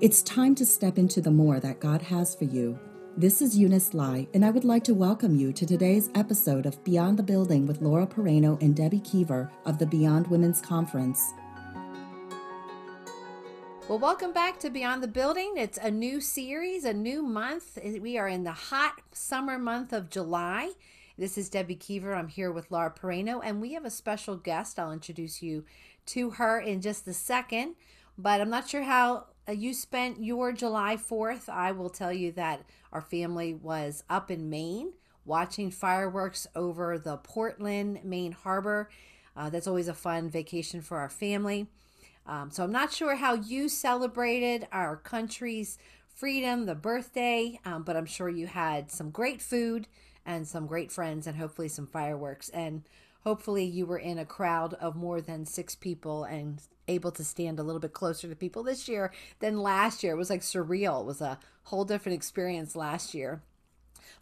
It's time to step into the more that God has for you. This is Eunice Lai, and I would like to welcome you to today's episode of Beyond the Building with Laura Pereno and Debbie Kiever of the Beyond Women's Conference. Well, welcome back to Beyond the Building. It's a new series, a new month. We are in the hot summer month of July. This is Debbie Kiever. I'm here with Laura Pereno, and we have a special guest. I'll introduce you to her in just a second, but I'm not sure how you spent your July 4th. I will tell you that our family was up in Maine watching fireworks over the Portland, Maine harbor. That's always a fun vacation for our family. So I'm not sure how you celebrated our country's freedom, the birthday, but I'm sure you had some great food and some great friends and hopefully some fireworks. And hopefully you were in a crowd of more than six people and able to stand a little bit closer to people this year than last year. It was like surreal. It was a whole different experience last year.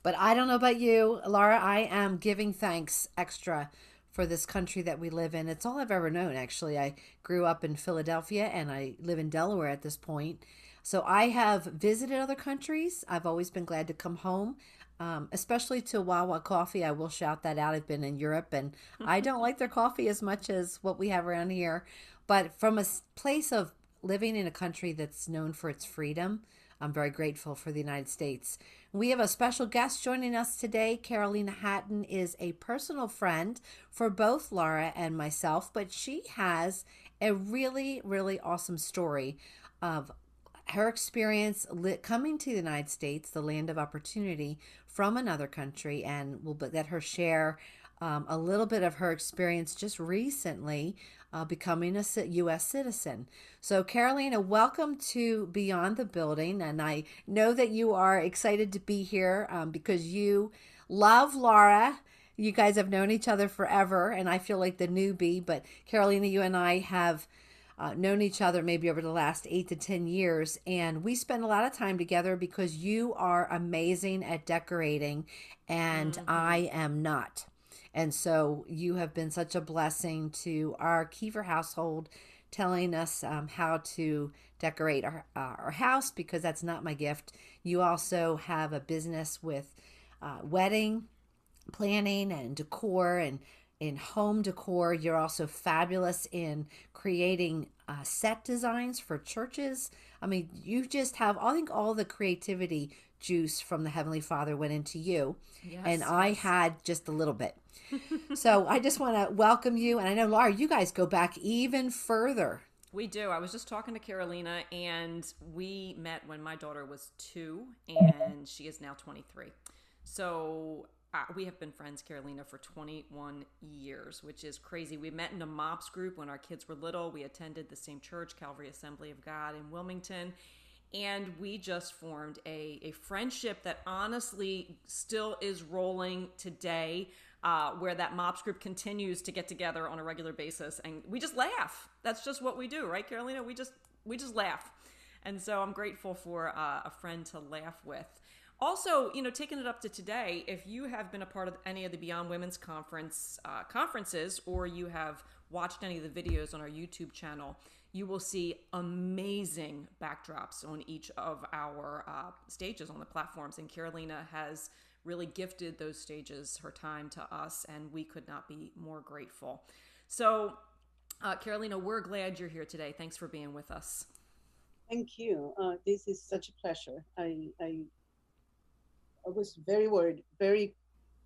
But I don't know about you, Laura, I am giving thanks extra for this country that we live in. It's all I've ever known, actually. I grew up in Philadelphia and I live in Delaware at this point. So I have visited other countries. I've always been glad to come home. Especially to Wawa Coffee. I will shout that out. I've been in Europe and I don't like their coffee as much as what we have around here. But from a place of living in a country that's known for its freedom, I'm very grateful for the United States. We have a special guest joining us today. Carolina Hatton is a personal friend for both Laura and myself, but she has a really, really awesome story of her experience coming to the United States, the land of opportunity, from another country, and we'll let her share a little bit of her experience just recently becoming a U.S. citizen. So, Carolina, welcome to Beyond the Building, and I know that you are excited to be here because you love Laura. You guys have known each other forever, and I feel like the newbie, but Carolina, you and I have known each other maybe over the last 8 to 10 years, and we spend a lot of time together because you are amazing at decorating and I am not. And so you have been such a blessing to our Kiever household, telling us how to decorate our house, because that's not my gift. You also have a business with wedding planning and decor, and in home decor. You're also fabulous in creating set designs for churches. I mean, you just have, I think, all the creativity juice from the Heavenly Father went into you. Yes, and I had just a little bit. So I just want to welcome you. And I know, Laura, you guys go back even further. We do. I was just talking to Carolina, and we met when my daughter was 2, and she is now 23. So we have been friends, Carolina, for 21 years, which is crazy. We met in a MOPS group when our kids were little. We attended the same church, Calvary Assembly of God in Wilmington, and we just formed a friendship that honestly still is rolling today, where that MOPS group continues to get together on a regular basis, and we just laugh. That's just what we do, right, Carolina? We just laugh, and so I'm grateful for a friend to laugh with. Also, you know, taking it up to today, if you have been a part of any of the Beyond Women's Conference conferences, or you have watched any of the videos on our YouTube channel, you will see amazing backdrops on each of our stages on the platforms. And Carolina has really gifted those stages, her time to us, and we could not be more grateful. So, Carolina, we're glad you're here today. Thanks for being with us. Thank you. This is such a pleasure. I was very worried, very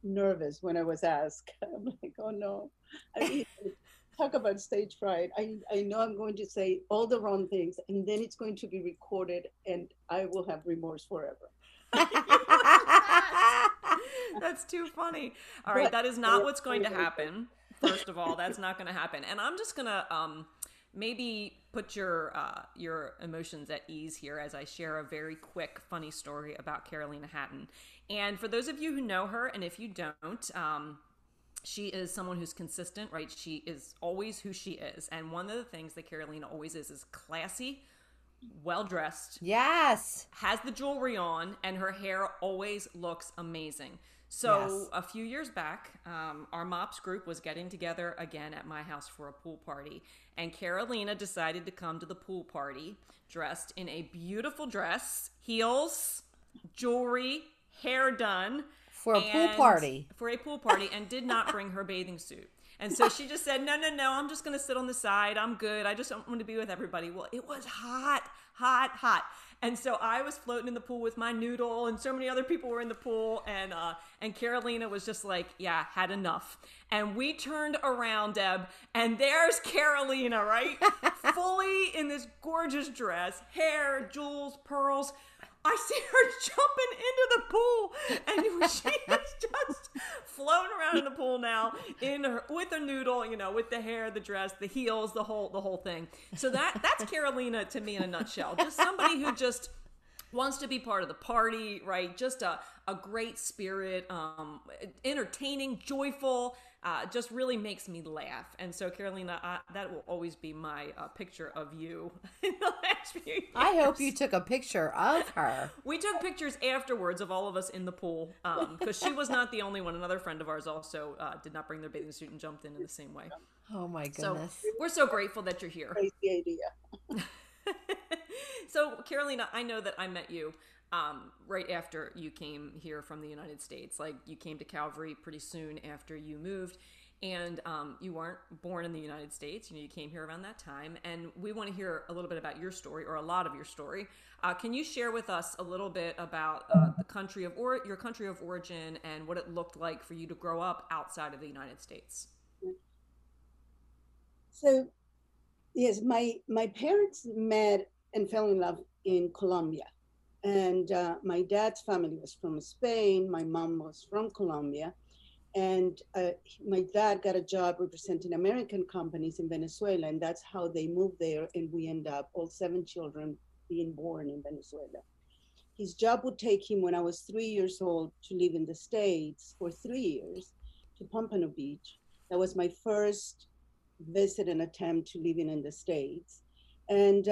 nervous when I was asked. I'm like, oh no, I mean, talk about stage fright. I know I'm going to say all the wrong things, and then it's going to be recorded, and I will have remorse forever. That's too funny. All right, that is not what's going to happen. First of all, that's not going to happen. And I'm just going to maybe put your emotions at ease here as I share a very quick, funny story about Carolina Hatton. And for those of you who know her, and if you don't, she is someone who's consistent, right? She is always who she is. And one of the things that Carolina always is classy, well-dressed. Yes. Has the jewelry on, and her hair always looks amazing. So yes. A few years back, our MOPS group was getting together again at my house for a pool party, and Carolina decided to come to the pool party dressed in a beautiful dress, heels, jewelry, hair done. For a pool party, and did not bring her bathing suit. And so she just said, no, I'm just going to sit on the side. I'm good. I just don't want to be with everybody. Well, it was hot. And so I was floating in the pool with my noodle, and so many other people were in the pool. And Carolina was just like, yeah, had enough. And we turned around, Deb, and there's Carolina, right? Fully in this gorgeous dress, hair, jewels, pearls. I see her jumping into the pool, and she is just floating around in the pool now, in her, with a noodle, you know, with the hair, the dress, the heels, the whole thing. So that's Carolina to me in a nutshell. Just somebody who just wants to be part of the party, right? Just a great spirit, entertaining, joyful. Just really makes me laugh. And so, Carolina, that will always be my picture of you in the last few years. I hope you took a picture of her. We took pictures afterwards of all of us in the pool, because she was not the only one. Another friend of ours also did not bring their bathing suit and jumped in the same way. Oh, my goodness. So we're so grateful that you're here. Crazy idea. So, Carolina, I know that I met you right after you came here from the United States. Like, you came to Calvary pretty soon after you moved, and you weren't born in the United States. You know, you came here around that time, and we want to hear a little bit about your story, or a lot of your story. Can you share with us a little bit about your country of origin, and what it looked like for you to grow up outside of the United States? So, yes, my parents met and fell in love in Colombia. And my dad's family was from Spain. My mom was from Colombia. And my dad got a job representing American companies in Venezuela. And that's how they moved there. And we end up, all 7 children, being born in Venezuela. His job would take him, when I was 3 years old, to live in the States for 3 years, to Pompano Beach. That was my first visit and attempt to living in the States. And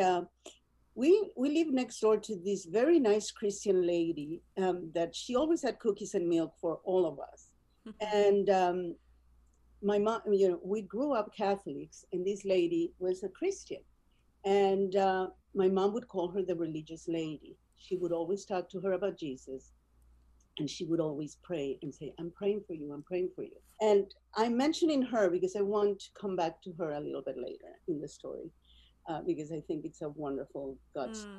we lived next door to this very nice Christian lady that she always had cookies and milk for all of us. And my mom, you know, we grew up Catholics, and this lady was a Christian. And my mom would call her the religious lady. She would always talk to her about Jesus, and she would always pray and say, I'm praying for you, I'm praying for you. And I'm mentioning her because I want to come back to her a little bit later in the story. Because I think it's a wonderful God story.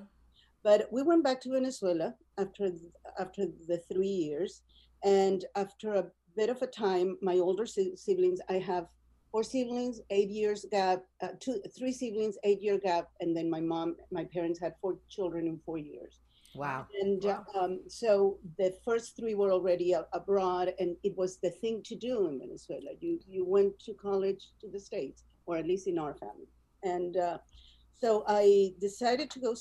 But we went back to Venezuela after the 3 years. And after a bit of a time, my older siblings, I have 4 siblings, 8 years gap, 3 siblings, 8-year gap. And then my parents had 4 children in 4 years. Wow. And so the first 3 were already abroad, and it was the thing to do in Venezuela. You went to college to the States, or at least in our family. And so I decided to go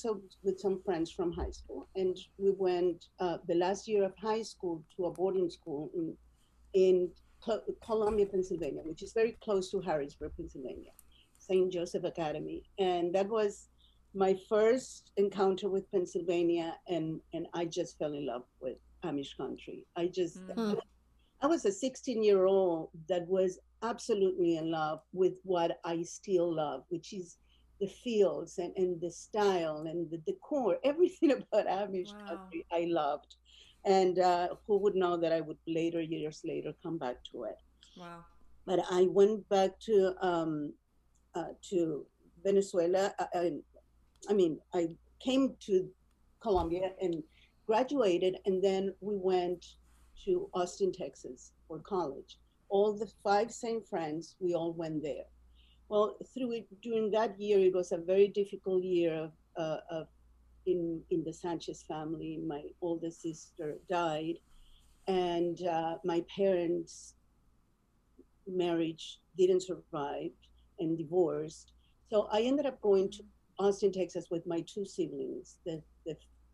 with some friends from high school, and we went the last year of high school to a boarding school in Columbia, Pennsylvania, which is very close to Harrisburg, Pennsylvania, St. Joseph Academy. And that was my first encounter with Pennsylvania, and I just fell in love with Amish country. I was a 16-year-old that was absolutely in love with what I still love, which is the fields and the style and the decor, everything about Amish country I loved. And who would know that I would years later, come back to it. Wow. But I went back to Venezuela. I came to Colombia and graduated, and then we went to Austin, Texas for college. All the 5 same friends, we all went there. Well, during that year, it was a very difficult year in the Sanchez family. My oldest sister died, and my parents' marriage didn't survive and divorced. So I ended up going to Austin, Texas with my 2 siblings.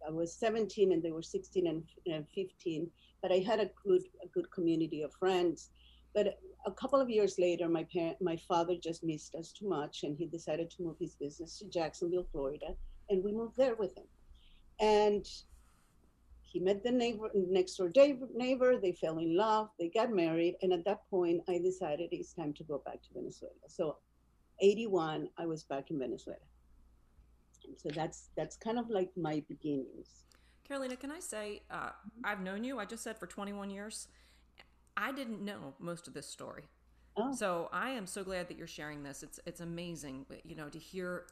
I was 17 and they were 16 and 15, but I had a good community of friends. But a couple of years later, my father just missed us too much, and he decided to move his business to Jacksonville, Florida, and we moved there with him. And He met the next door neighbor, they fell in love, they got married. And at that point, I decided it's time to go back to Venezuela. So 81, I was back in Venezuela. And so that's kind of like my beginnings. Carolina, can I say, I've known you, I just said, for 21 years. I didn't know most of this story. Oh. So I am so glad that you're sharing this. It's amazing, you know, to hear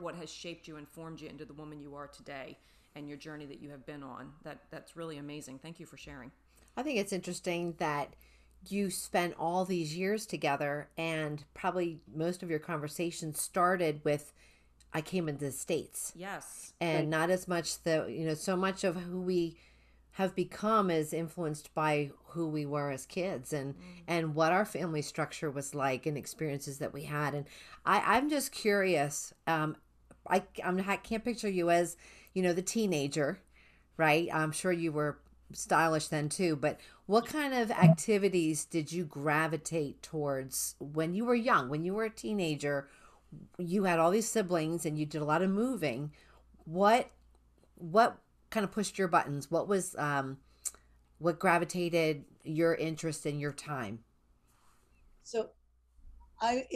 what has shaped you and formed you into the woman you are today and your journey that you have been on. That's really amazing. Thank you for sharing. I think it's interesting that you spent all these years together, and probably most of your conversations started with, I came into the States. Yes. And not as much so much of who we have become is influenced by who we were as kids and what our family structure was like and experiences that we had. And I'm just curious. I can't picture you as, the teenager, right? I'm sure you were stylish then too, but what kind of activities did you gravitate towards when you were young, when you were a teenager? You had all these siblings and you did a lot of moving. What kind of pushed your buttons? What was what gravitated your interest in your time? So I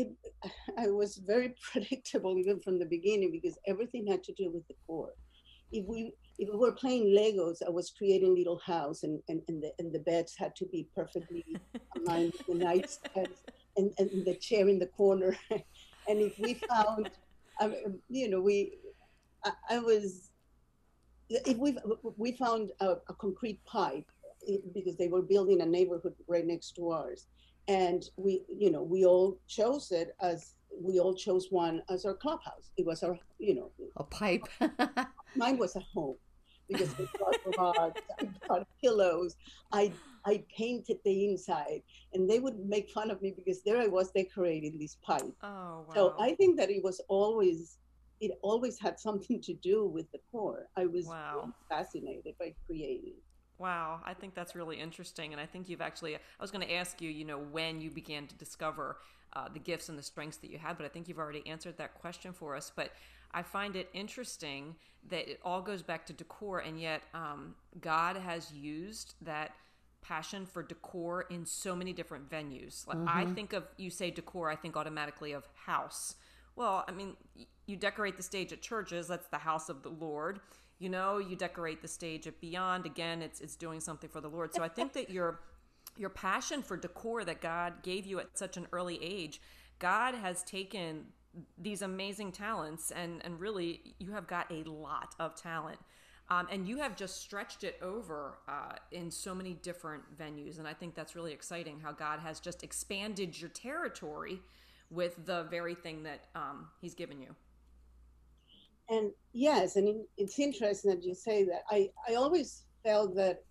was very predictable even from the beginning, because everything had to do with the core. If we were playing Legos, I was creating little house, and the beds had to be perfectly aligned with the nightstands and the chair in the corner. And if we found, we found a concrete pipe, because they were building a neighborhood right next to ours, and we all chose one as our clubhouse. It was our a pipe. Mine was a home, because we brought rods, I brought pillows, I painted the inside, and they would make fun of me because there I was decorating this pipe. Oh, wow. So I think that it always had something to do with the core. I was really fascinated by creating. Wow. I think that's really interesting. And I think you've actually, I was going to ask you, when you began to discover the gifts and the strengths that you had, but I think you've already answered that question for us. But I find it interesting that it all goes back to decor, and yet God has used that passion for decor in so many different venues. Like, I think of, you say decor, I think automatically of house. Well, I mean, you decorate the stage at churches, that's the house of the Lord. You decorate the stage at Beyond, again, it's doing something for the Lord. So I think that your passion for decor that God gave you at such an early age, God has taken these amazing talents, and really you have got a lot of talent. And you have just stretched it over in so many different venues. And I think that's really exciting, how God has just expanded your territory with the very thing that he's given you. And yes, and it's interesting that you say that. I always felt that,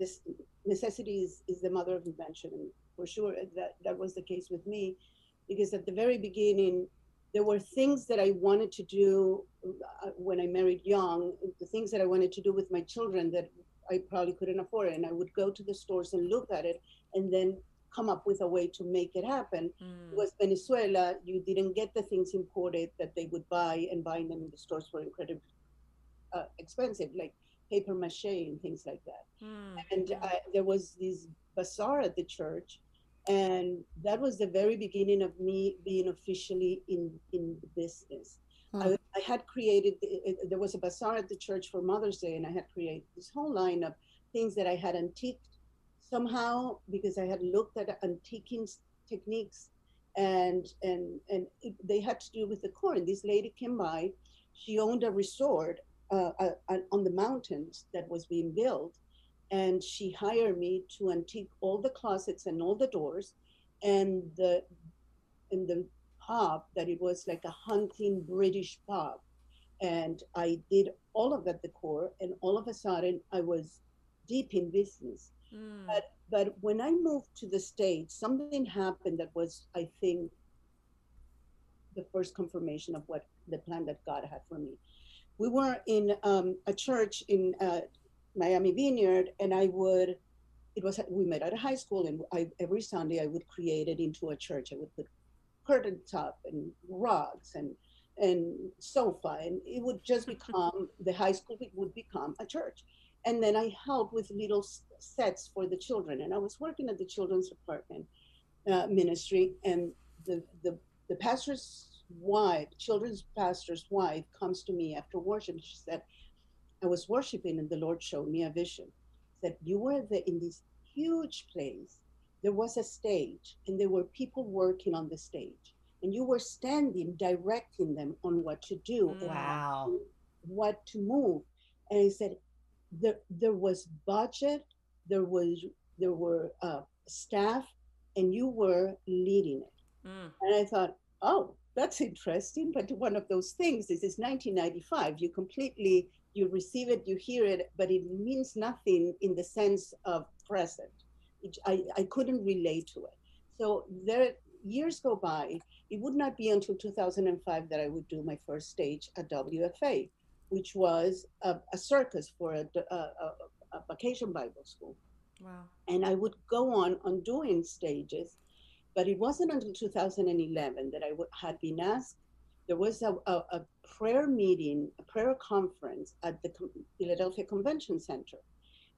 this necessity is the mother of invention. And for sure that was the case with me, because at the very beginning, there were things that I wanted to do when I married young, the things that I wanted to do with my children that I probably couldn't afford. And I would go to the stores and look at it and then come up with a way to make it happen. Because Venezuela, you didn't get the things imported that they would buy, and buying them in the stores were incredibly expensive, like paper mache and things like that. And there was this bazaar at the church, and that was the very beginning of me being officially in the business. I had created, there was a bazaar at the church for Mother's Day, and I had created this whole line of things that I had antiqued somehow, because I had looked at antiquing techniques, and they had to do with the core. And this lady came by, she owned a resort on the mountains that was being built, and she hired me to antique all the closets and all the doors, and the pub, that it was like a hunting British pub, and I did all of that decor, and all of a sudden I was deep in business. But when I moved to the States, something happened that was, I think, the first confirmation of what the plan that God had for me. We were in a church in Miami Vineyard, and we met out of high school, and every Sunday I would create it into a church. I would put curtains up and rugs and and SoFi, and it would just become, the high school would become a church. And then I helped with little sets for the children. And I was working at the children's department ministry, and the pastor's wife, children's pastor's wife, comes to me after worship. She said, I was worshiping and the Lord showed me a vision. That you were there in this huge place. There was a stage and there were people working on the stage. And you were standing, directing them on what to do. Wow. And what to move. And he said, there was budget, there were staff, and you were leading it. Mm. And I thought, oh, that's interesting. But one of those things, this is 1995, you receive it, you hear it, but it means nothing in the sense of present. I couldn't relate to it. So there, years go by. It would not be until 2005 that I would do my first stage at WFA, which was a circus for a vacation Bible school. Wow. And I would go on doing stages, but it wasn't until 2011 that I had been asked. There was a prayer meeting, a prayer conference at the Philadelphia Convention Center.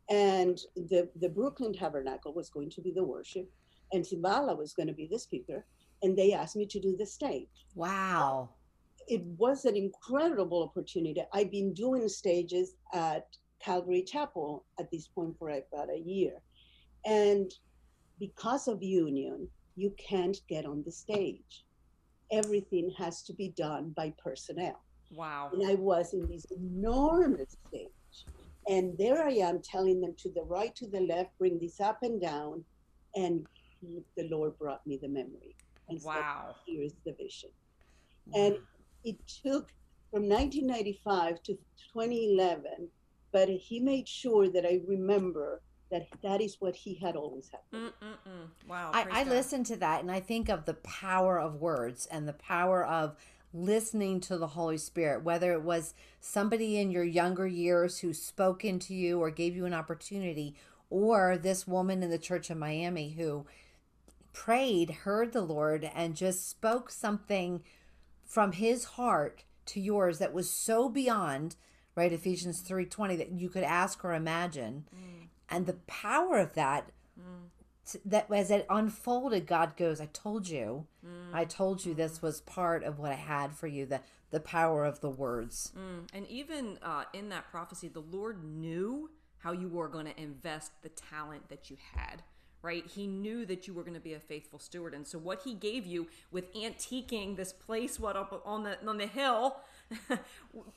And the Brooklyn Tabernacle was going to be the worship, and Zimbala was going to be the speaker. And they asked me to do the stage. Wow. It was an incredible opportunity. I've been doing stages at Calvary Chapel at this point for about a year. And because of union, you can't get on the stage. Everything has to be done by personnel. Wow. And I was in this enormous stage. And there I am telling them to the right, to the left, bring this up and down. And the Lord brought me the memory. And wow. Said, here's the vision. Wow. And it took from 1995 to 2011, but he made sure that I remember that is what he had always had. Wow. I listen to that and I think of the power of words and the power of listening to the Holy Spirit, whether it was somebody in your younger years who spoke into you or gave you an opportunity, or this woman in the church in Miami who prayed, heard the Lord, and just spoke something from his heart to yours that was so beyond, right, Ephesians 3:20, that you could ask or imagine. Mm. And the power of that, that as it unfolded, God goes, I told you this was part of what I had for you, the power of the words. Mm. And even in that prophecy, the Lord knew how you were going to invest the talent that you had, right? He knew that you were going to be a faithful steward. And so what he gave you with antiquing this place, what up on the hill,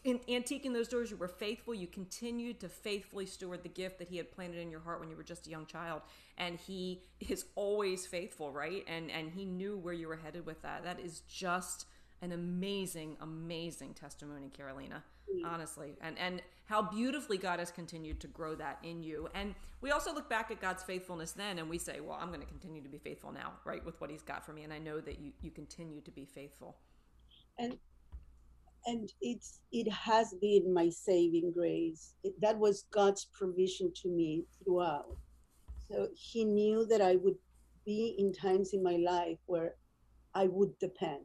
in antiquing those doors, you were faithful. You continued to faithfully steward the gift that he had planted in your heart when you were just a young child. And he is always faithful, right? And he knew where you were headed with that. That is just an amazing, amazing testimony, Carolina, honestly. And how beautifully God has continued to grow that in you. And we also look back at God's faithfulness then and we say, well, I'm going to continue to be faithful now, right, with what he's got for me. And I know that you continue to be faithful. And it has been my saving grace. That was God's provision to me throughout. So he knew that I would be in times in my life where I would depend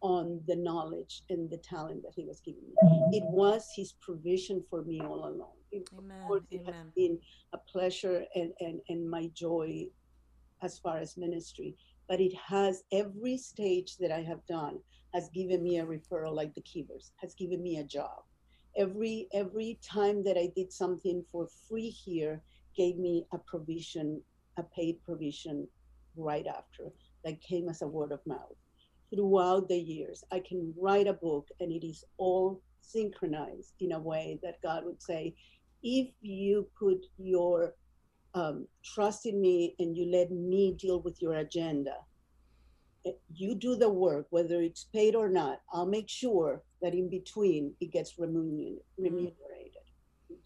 on the knowledge and the talent that he was giving me. It was his provision for me all along. Amen. Of course, it has been a pleasure and my joy as far as ministry. But it has, every stage that I have done has given me a referral, like the Kievers, has given me a job. Every time that I did something for free here gave me a provision, a paid provision right after, that came as a word of mouth. Throughout the years, I can write a book and it is all synchronized in a way that God would say, if you put your trust in me and you let me deal with your agenda, you do the work, whether it's paid or not, I'll make sure that in between it gets remunerated,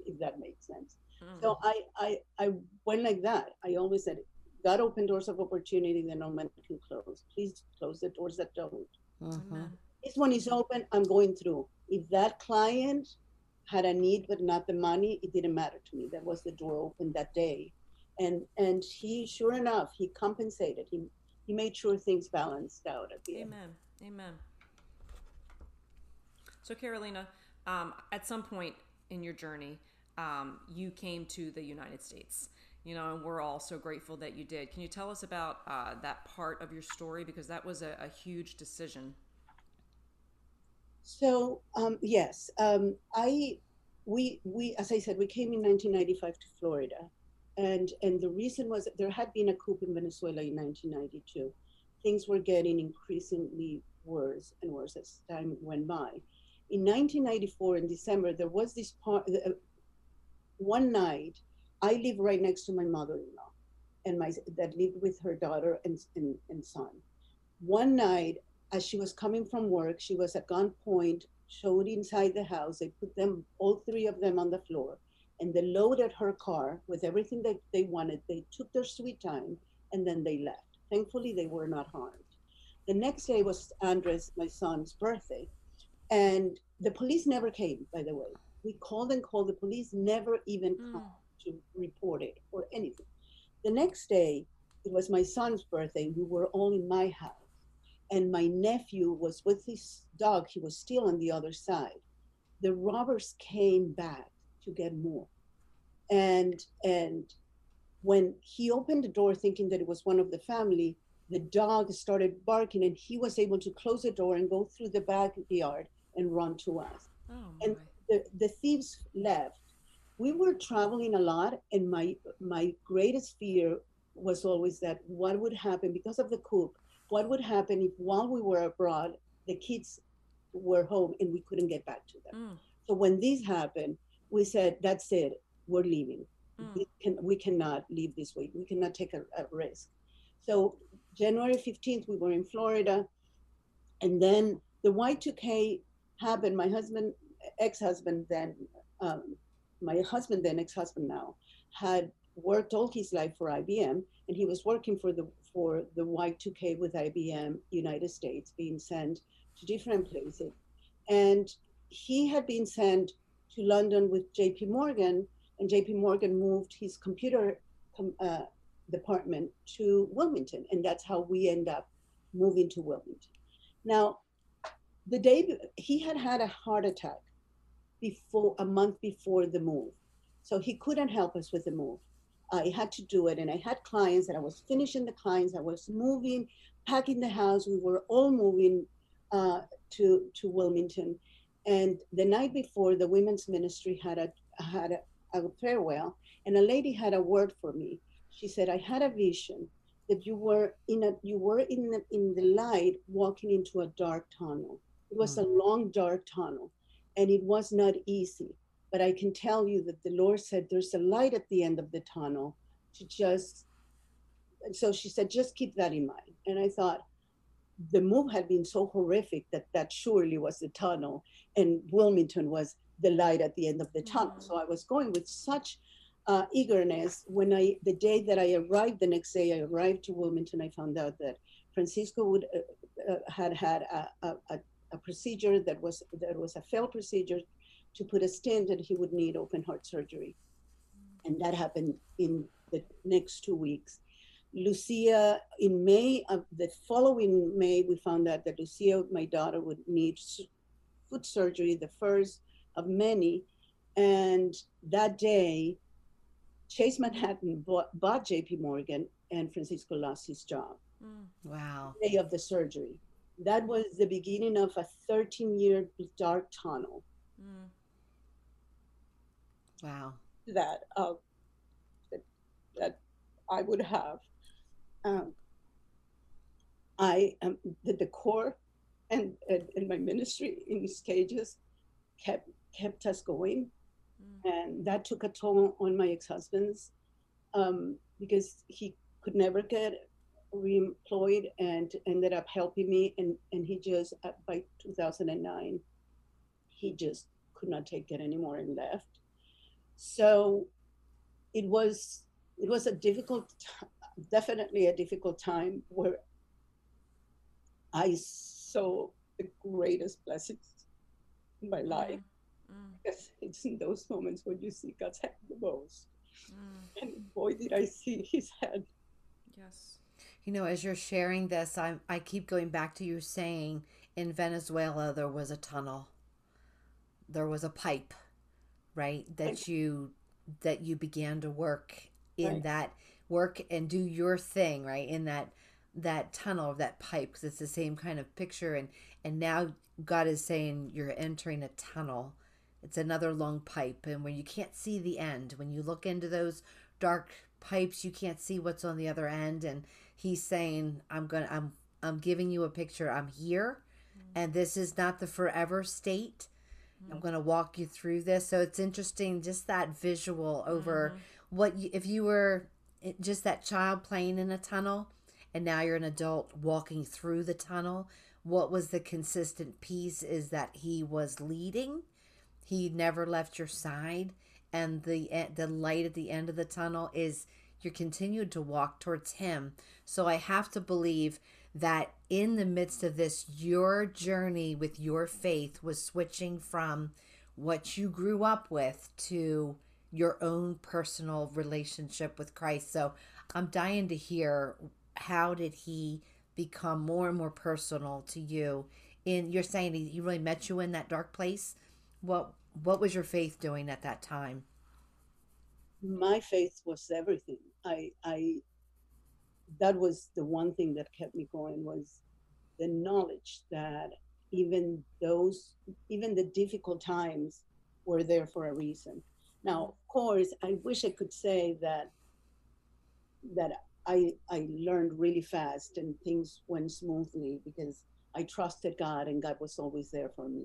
if that makes sense. Mm-hmm. So I went like that. I always said, God, open doors of opportunity that no man can close. Please close the doors that don't. Mm-hmm. This one is open, I'm going through. If that client had a need but not the money, it didn't matter to me. That was the door open that day. And he, sure enough, he compensated. He made sure things balanced out at the end. Amen. So Carolina, at some point in your journey, you came to the United States, you know, and we're all so grateful that you did. Can you tell us about that part of your story? Because that was a huge decision. So, yes, we, as I said, we came in 1995 to Florida. And the reason was that there had been a coup in Venezuela in 1992. Things were getting increasingly worse and worse as time went by. In 1994, in December, there was this part, one night, I live right next to my mother-in-law and that lived with her daughter and son. One night, as she was coming from work, she was at gunpoint, showed inside the house. They put them, all three of them, on the floor, and they loaded her car with everything that they wanted. They took their sweet time, and then they left. Thankfully, they were not harmed. The next day was Andres, my son's birthday, and the police never came, by the way. We called and called. The police never even come to report it or anything. The next day, it was my son's birthday. We were all in my house, and my nephew was with his dog. He was still on the other side. The robbers came back to get more. And when he opened the door thinking that it was one of the family, the dog started barking, and he was able to close the door and go through the backyard and run to us. And the thieves left. We were traveling a lot, and my greatest fear was always that what would happen because of the coup, what would happen if while we were abroad, the kids were home and we couldn't get back to them. So when this happened, we said, that's it, we're leaving. We cannot leave this way. We cannot take a risk. So January 15th, we were in Florida. And then the Y2K happened. My husband, ex-husband now, had worked all his life for IBM, and he was working for the Y2K with IBM United States, being sent to different places. And he had been sent to London with JP Morgan, and JP Morgan moved his computer department to Wilmington, and that's how we end up moving to Wilmington. Now, the day he had a heart attack a month before the move, so he couldn't help us with the move. I had to do it, and I had clients, and I was finishing the clients. I was moving, packing the house. We were all moving to Wilmington. And the night before, the women's ministry had a farewell, and a lady had a word for me. She said, I had a vision that you were in the light walking into a dark tunnel. It was a long, dark tunnel, and it was not easy. But I can tell you that the Lord said, there's a light at the end of the tunnel so she said, just keep that in mind. And I thought, the move had been so horrific that surely was the tunnel, and Wilmington was the light at the end of the tunnel. So I was going with such eagerness. When the next day I arrived to Wilmington, I found out that Francisco had a procedure that was a failed procedure to put a stent, and he would need open heart surgery. And that happened in the next 2 weeks. Lucia, in May of the following May, we found out that Lucia, my daughter, would need foot surgery, the first of many. And that day, Chase Manhattan bought JP Morgan, and Francisco lost his job. Wow. The day of the surgery. That was the beginning of a 13-year dark tunnel. Wow. That I would have. I am the decor and my ministry in stages kept us going. And that took a toll on my ex-husband's because he could never get reemployed and ended up helping me. And he just, by 2009, he just could not take it anymore and left. So it was a difficult time. Definitely a difficult time where I saw the greatest blessings in my life. Because it's in those moments when you see God's hand the most. And boy, did I see his hand. Yes. You know, as you're sharing this, I keep going back to you saying in Venezuela, there was a tunnel. there was a pipe, right? That you began to work in, right, that work and do your thing, right? In that tunnel of that pipe, because it's the same kind of picture. And now God is saying you're entering a tunnel. It's another long pipe, and when you can't see the end, when you look into those dark pipes, you can't see what's on the other end. And He's saying, I'm giving you a picture. I'm here, and this is not the forever state. I'm going to walk you through this. So it's interesting, just that visual over if you were just that child playing in a tunnel, and now you're an adult walking through the tunnel. What was the consistent piece is that He was leading. He never left your side. And the light at the end of the tunnel is you're continued to walk towards Him. So I have to believe that in the midst of this, your journey with your faith was switching from what you grew up with to your own personal relationship with Christ. So I'm dying to hear, how did He become more and more personal to you? And you're saying He really met you in that dark place. What was your faith doing at that time? My faith was everything. That was the one thing that kept me going, was the knowledge that even the difficult times were there for a reason. Now, of course, I wish I could say that I learned really fast and things went smoothly because I trusted God, and God was always there for me.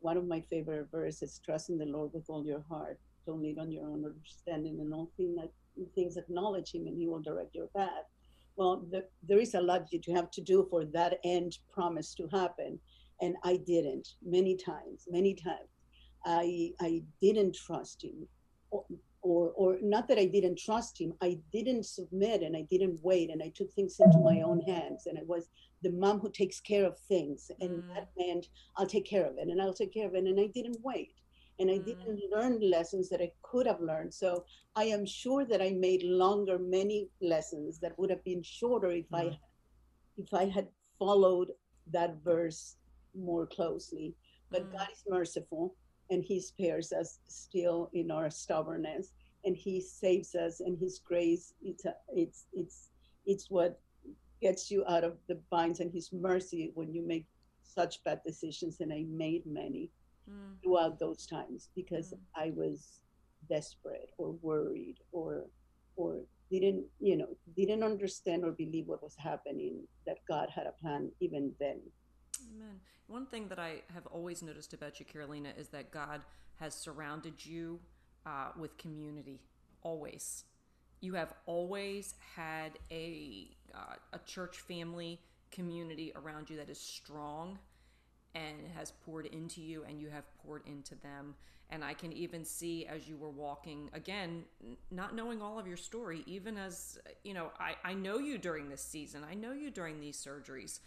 One of my favorite verses, trust in the Lord with all your heart. Don't lean on your own understanding, and all things acknowledge Him and He will direct your path. Well, there is a lot that you have to do for that end promise to happen. And I didn't, many times. I didn't trust Him, or not that I didn't trust Him. I didn't submit, and I didn't wait. And I took things into my own hands. And I was the mom who takes care of things. And that meant I'll take care of it. And I didn't wait. And I didn't learn lessons that I could have learned. So I am sure that I made many lessons that would have been shorter if I had followed that verse more closely. But God is merciful, and He spares us still in our stubbornness, and He saves us, and His grace, it's what gets you out of the binds, and His mercy when you make such bad decisions. And I made many throughout those times because I was desperate or worried or didn't understand or believe what was happening, that God had a plan even then. Amen. One thing that I have always noticed about you, Carolina, is that God has surrounded you with community always. You have always had a church family community around you that is strong and has poured into you, and you have poured into them. And I can even see as you were walking, again, not knowing all of your story, even as, I know you during this season, I know you during these surgeries,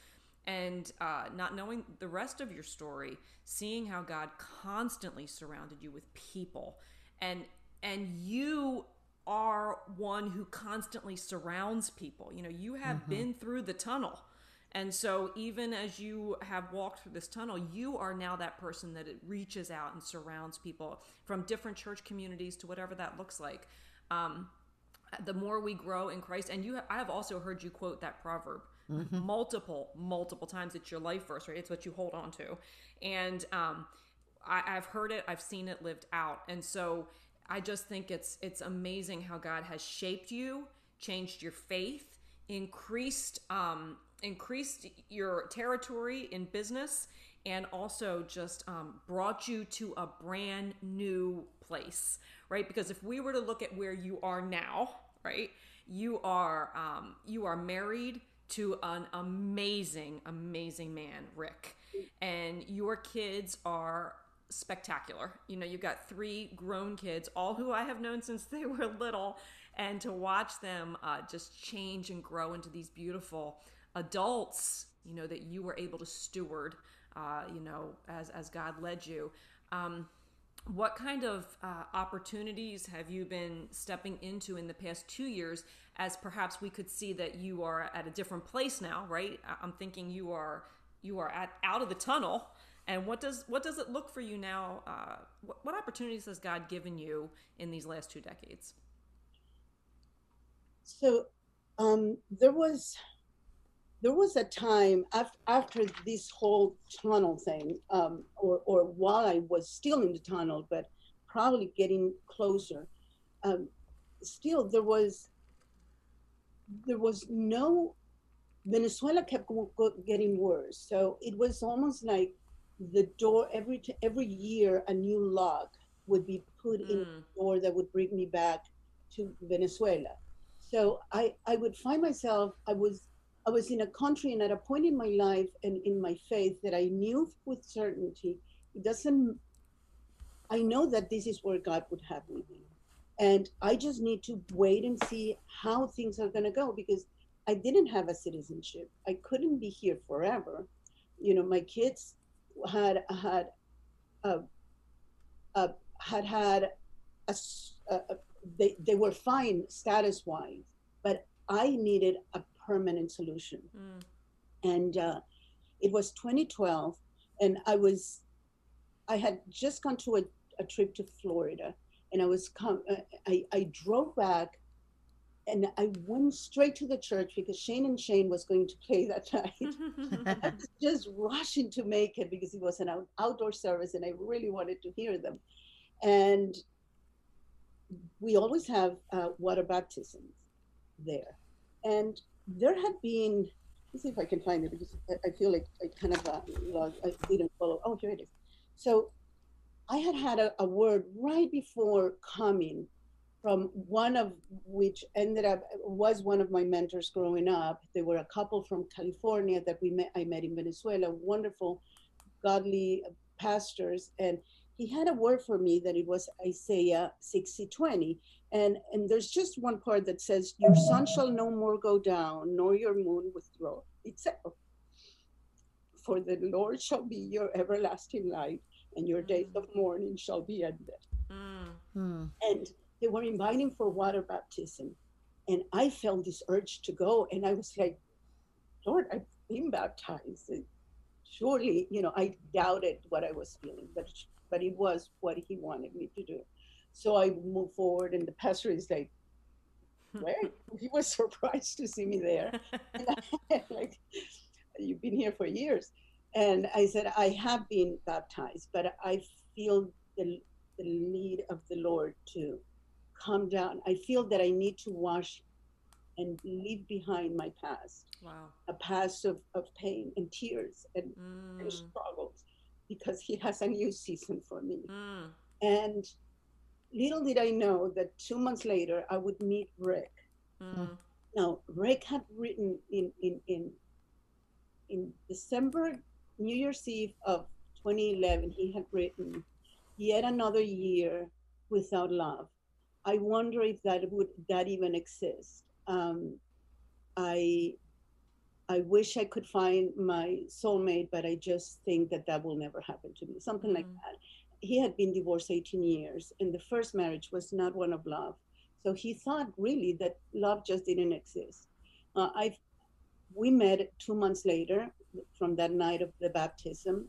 and not knowing the rest of your story, seeing how God constantly surrounded you with people. And you are one who constantly surrounds people. You have been through the tunnel. And so even as you have walked through this tunnel, you are now that person that it reaches out and surrounds people from different church communities to whatever that looks like. The more we grow in Christ, and I have also heard you quote that proverb multiple times. It's your life verse, right? It's what you hold on to. And I've heard it, I've seen it lived out. And so I just think it's amazing how God has shaped you, changed your faith, increased your territory in business, and also just brought you to a brand new place, right? Because if we were to look at where you are now, right, you are married to an amazing man, Rick, and your kids are spectacular. You've got 3 grown kids, all who I have known since they were little, and to watch them just change and grow into these beautiful adults, that you were able to steward, as God led you. What kind of opportunities have you been stepping into in the past 2 years, as perhaps we could see that you are at a different place now, right? I'm thinking you are out of the tunnel And what does it look for you now? What opportunities has God given you in these last 2 decades? So there was a time after this whole tunnel thing, or while I was still in the tunnel, but probably getting closer. Still, there was no, Venezuela kept getting worse. So it was almost like the door, every year, a new lock would be put in the door that would bring me back to Venezuela. So I would find myself, I was in a country and at a point in my life and in my faith that I knew with certainty, I know that this is where God would have me be. And I just need to wait and see how things are going to go, because I didn't have a citizenship. I couldn't be here forever. You know, my kids they were fine status-wise, but I needed a permanent solution. And it was 2012, and I had just gone to a trip to Florida, and I drove back, and I went straight to the church because Shane & Shane was going to play that night. I was just rushing to make it because it was an outdoor service and I really wanted to hear them. And we always have water baptisms there. And there had been, let's see if I can find it because I feel like I kind of I didn't follow. Oh, here it is. So I had a word right before coming from one of which was one of my mentors growing up. They were a couple from California that I met in Venezuela, wonderful, godly pastors. And he had a word for me that it was Isaiah 60:20. And there's just one part that says, your sun shall no more go down, nor your moon withdraw itself. For the Lord shall be your everlasting light, and your days of mourning shall be ended. And they were inviting for water baptism. And I felt this urge to go. And I was like, Lord, I've been baptized. And surely, you know, I doubted what I was feeling, but it was what he wanted me to do. So I moved forward, and the pastor is like, where? He was surprised to see me there. And I, like, you've been here for years. And I said, I have been baptized, but I feel the lead of the Lord to come down. I feel that I need to wash and leave behind my past. Wow. A past of pain and tears and struggles, because he has a new season for me. And little did I know that 2 months later, I would meet Rick. Now, Rick had written in December, New Year's Eve of 2011, he had written, yet another year without love. I wonder if that even exists. I wish I could find my soulmate, but I just think that will never happen to me. Something like that. He had been divorced 18 years, and the first marriage was not one of love. So he thought really that love just didn't exist. We met 2 months later from that night of the baptism,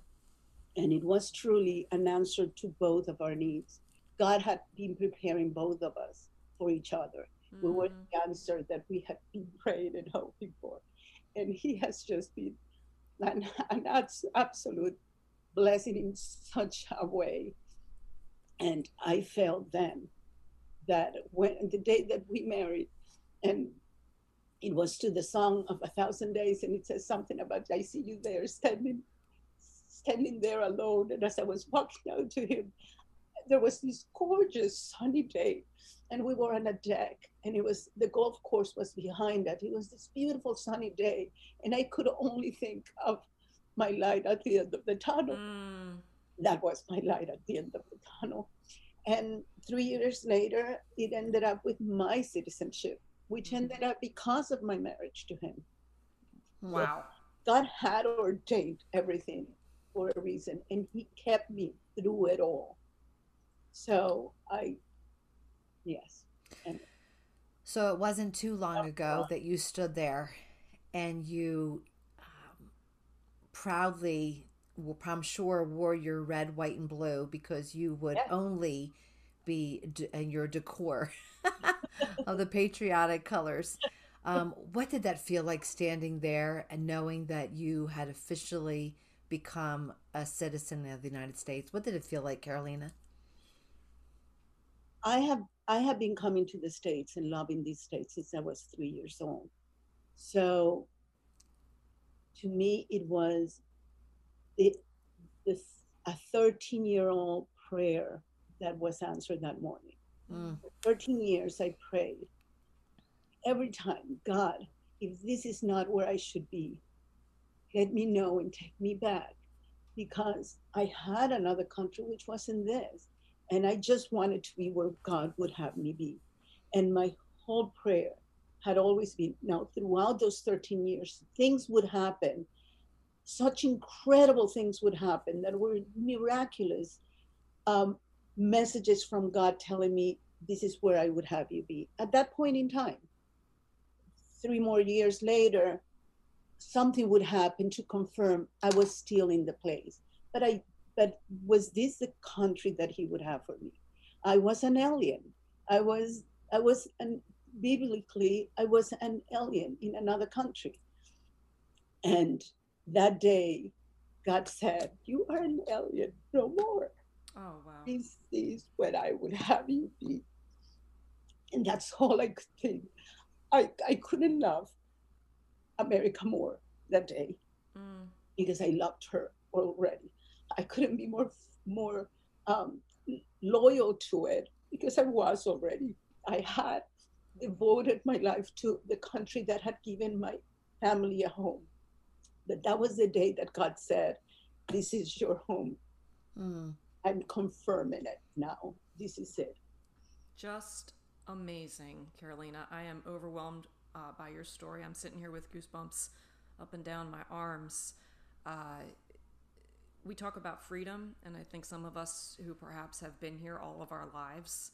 and it was truly an answer to both of our needs. God had been preparing both of us for each other. We were the answer that we had been praying and hoping for. And he has just been an absolute blessing in such a way. And I felt then that the day that we married, and it was to the song of 1,000 Days, and it says something about, I see you there standing there alone. And as I was walking out to him, there was this gorgeous sunny day, and we were on a deck, and it was, the golf course was behind that. It was this beautiful sunny day, and I could only think of my light at the end of the tunnel. That was my light at the end of the tunnel. And 3 years later, it ended up with my citizenship, which ended up because of my marriage to him. Wow. So God had ordained everything for a reason, and he kept me through it all. So yes. And so it wasn't too long ago that you stood there and you proudly I'm sure, wore your red, white, and blue because you would only be in your decor of the patriotic colors. What did that feel like standing there and knowing that you had officially become a citizen of the United States? What did it feel like, Carolina? I have been coming to the States and loving these States since I was 3 years old. So to me, it was a 13-year-old prayer that was answered that morning. For 13 years, I prayed every time, God, if this is not where I should be, let me know and take me back, because I had another country which wasn't this. And I just wanted to be where God would have me be. And my whole prayer had always been, now throughout those 13 years, things would happen. Such incredible things would happen that were miraculous, messages from God telling me, this is where I would have you be at that point in time. 3 more years later, something would happen to confirm I was still in the place, but was this the country that he would have for me? I was an alien. Biblically, I was an alien in another country. And that day, God said, you are an alien no more. Oh, wow. This is what I would have you be. And that's all I could think. I couldn't love America more that day because I loved her already. I couldn't be more loyal to it because I was already. I had devoted my life to the country that had given my family a home. But that was the day that God said, this is your home. I'm confirming it now. This is it. Just amazing, Carolina. I am overwhelmed by your story. I'm sitting here with goosebumps up and down my arms. We talk about freedom, and I think some of us who perhaps have been here all of our lives,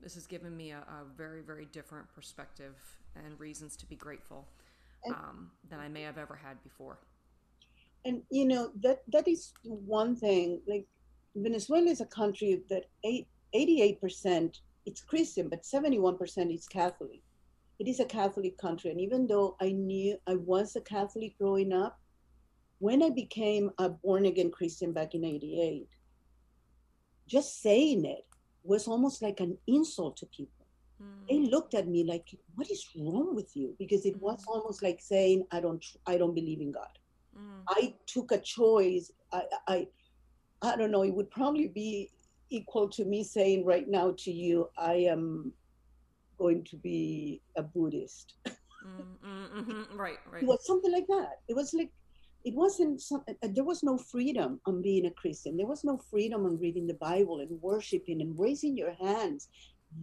this has given me a very, very different perspective and reasons to be grateful than I may have ever had before. And, you know, that is one thing. Like, Venezuela is a country that 88%, it's Christian, but 71% is Catholic. It is a Catholic country. And even though I knew I was a Catholic growing up, when I became a born-again Christian back in 88, just saying it was almost like an insult to people. They looked at me like, what is wrong with you? Because it was almost like saying, I don't believe in God. I took a choice. I don't know, it would probably be equal to me saying right now to you, I am going to be a Buddhist. Right. It was something like that. It was like, it wasn't there was no freedom on being a Christian. There was no freedom on reading the Bible and worshiping and raising your hands.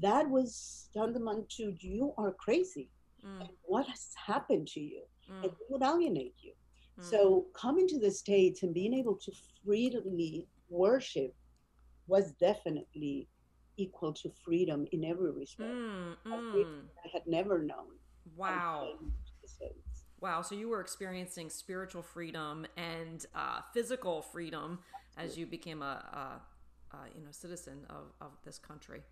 That was tantamount to, you are crazy. And what has happened to you? And it would alienate you. So coming to the States and being able to freely worship was definitely equal to freedom in every respect. I had never known. Wow. Wow. So you were experiencing spiritual freedom and physical freedom as you became a citizen of this country.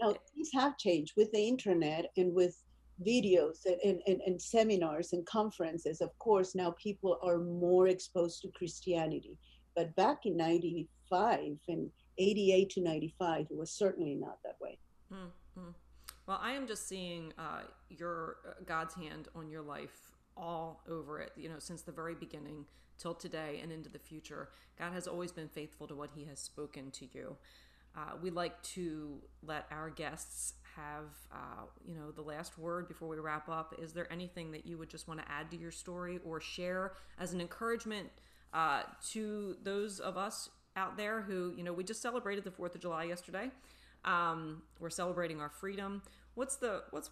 Now, things have changed with the internet and with videos and seminars and conferences. Of course, now people are more exposed to Christianity. But back in 95 and 88 to 95, it was certainly not that way. Mm-hmm. Well, I am just seeing God's hand on your life all over it, since the very beginning till today and into the future. God has always been faithful to what he has spoken to you. We like to let our guests have, the last word before we wrap up. Is there anything that you would just want to add to your story or share as an encouragement to those of us out there who, we just celebrated the 4th of July yesterday. We're celebrating our freedom. What's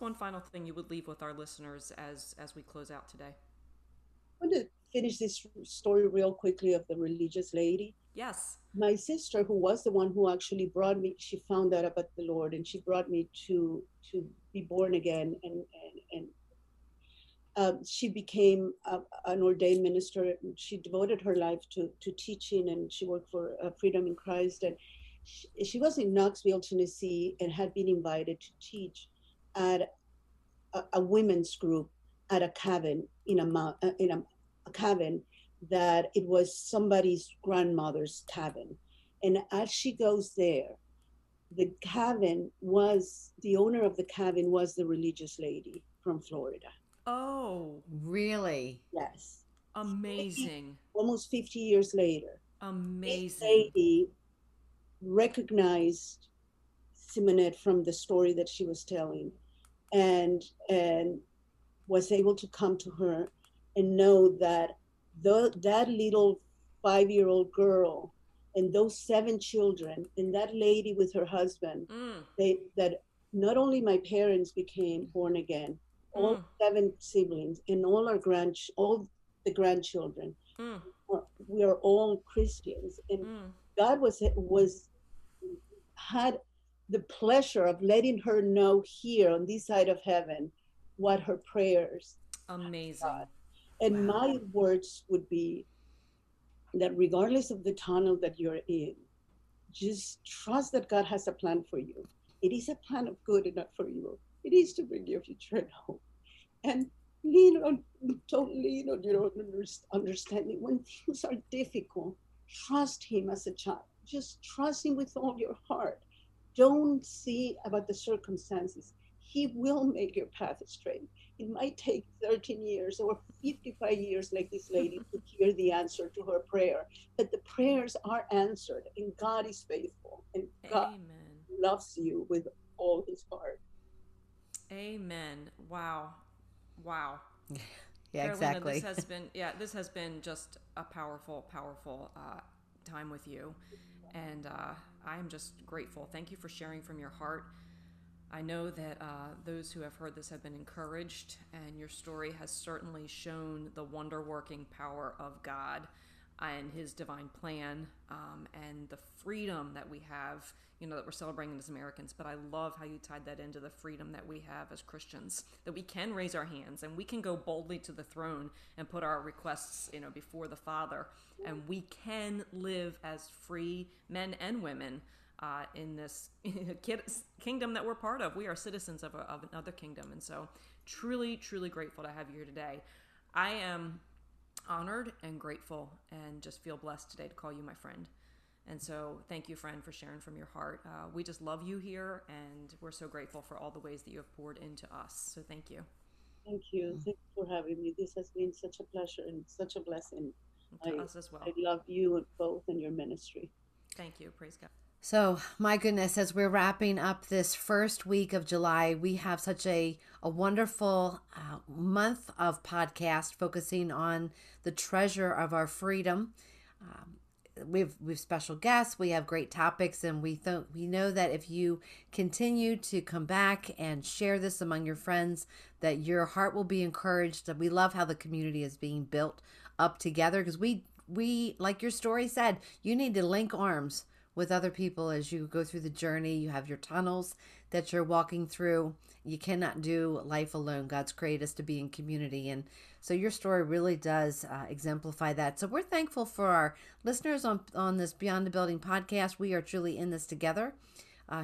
one final thing you would leave with our listeners as we close out today? I want to finish this story real quickly of the religious lady. Yes. My sister, who was the one who actually brought me, she found out about the Lord and she brought me to be born again. And she became an ordained minister. She devoted her life to teaching, and she worked for Freedom in Christ. And she was in Knoxville, Tennessee, and had been invited to teach at a women's group at a cabin in a cabin that it was somebody's grandmother's cabin. And as she goes there, the owner of the cabin was the religious lady from Florida. Oh, really? Yes. Amazing. Almost 50 years later. Amazing. This lady recognized Simonette from the story that she was telling, and was able to come to her and know that that little 5-year-old girl and those 7 children and that lady with her husband, that not only my parents became born again, all 7 siblings and all the grandchildren, we are all Christians, and God had the pleasure of letting her know here on this side of heaven what her prayers. Amazing. God. And wow. My words would be that regardless of the tunnel that you're in, just trust that God has a plan for you. It is a plan of good and not for evil. It is to bring your future home. And don't lean on your own understanding. When things are difficult, trust him as a child. Just trust him with all your heart. Don't see about the circumstances. He will make your path straight. It might take 13 years or 55 years like this lady to hear the answer to her prayer. But the prayers are answered, and God is faithful, and God loves you with all his heart. Amen. Wow. Wow. Yeah, Carolina, exactly. This has been just a powerful, powerful time with you. And I'm just grateful. Thank you for sharing from your heart. I know that those who have heard this have been encouraged, and your story has certainly shown the wonder-working power of God and his divine plan, and the freedom that we have, that we're celebrating as Americans. But I love how you tied that into the freedom that we have as Christians, that we can raise our hands and we can go boldly to the throne and put our requests, before the Father. And we can live as free men and women in this kingdom that we're part of. We are citizens of another kingdom. And so truly, truly grateful to have you here today. I am honored and grateful and just feel blessed today to call you my friend. And so thank you, friend, for sharing from your heart. We just love you here, and we're so grateful for all the ways that you have poured into us. So thank you. Thank you. Thank you for having me. This has been such a pleasure and such a blessing. And to us as well. I love you both and your ministry. Thank you. Praise God. So my goodness, as we're wrapping up this first week of July, we have such a wonderful month of podcast focusing on the treasure of our freedom. We've special guests, we have great topics, and we know that if you continue to come back and share this among your friends, that your heart will be encouraged. We love how the community is being built up together, because we like your story said, you need to link arms with other people as you go through the journey. You have your tunnels that you're walking through. You cannot do life alone. God's created us to be in community. And so your story really does exemplify that. So we're thankful for our listeners on this Beyond the Building podcast. We are truly in this together.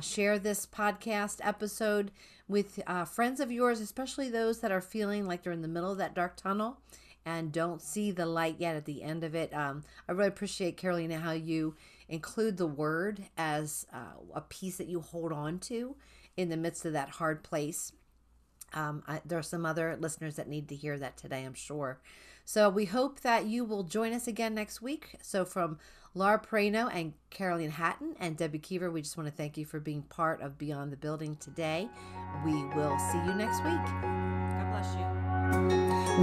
Share this podcast episode with friends of yours, especially those that are feeling like they're in the middle of that dark tunnel and don't see the light yet at the end of it. I really appreciate, Carolina, how you include the word as a piece that you hold on to in the midst of that hard place. There are some other listeners that need to hear that today, I'm sure. So we hope that you will join us again next week. So from Laura Pereno and Carolina Hatton and Debbie Kiever, we just want to thank you for being part of Beyond the Building today. We will see you next week. God bless you.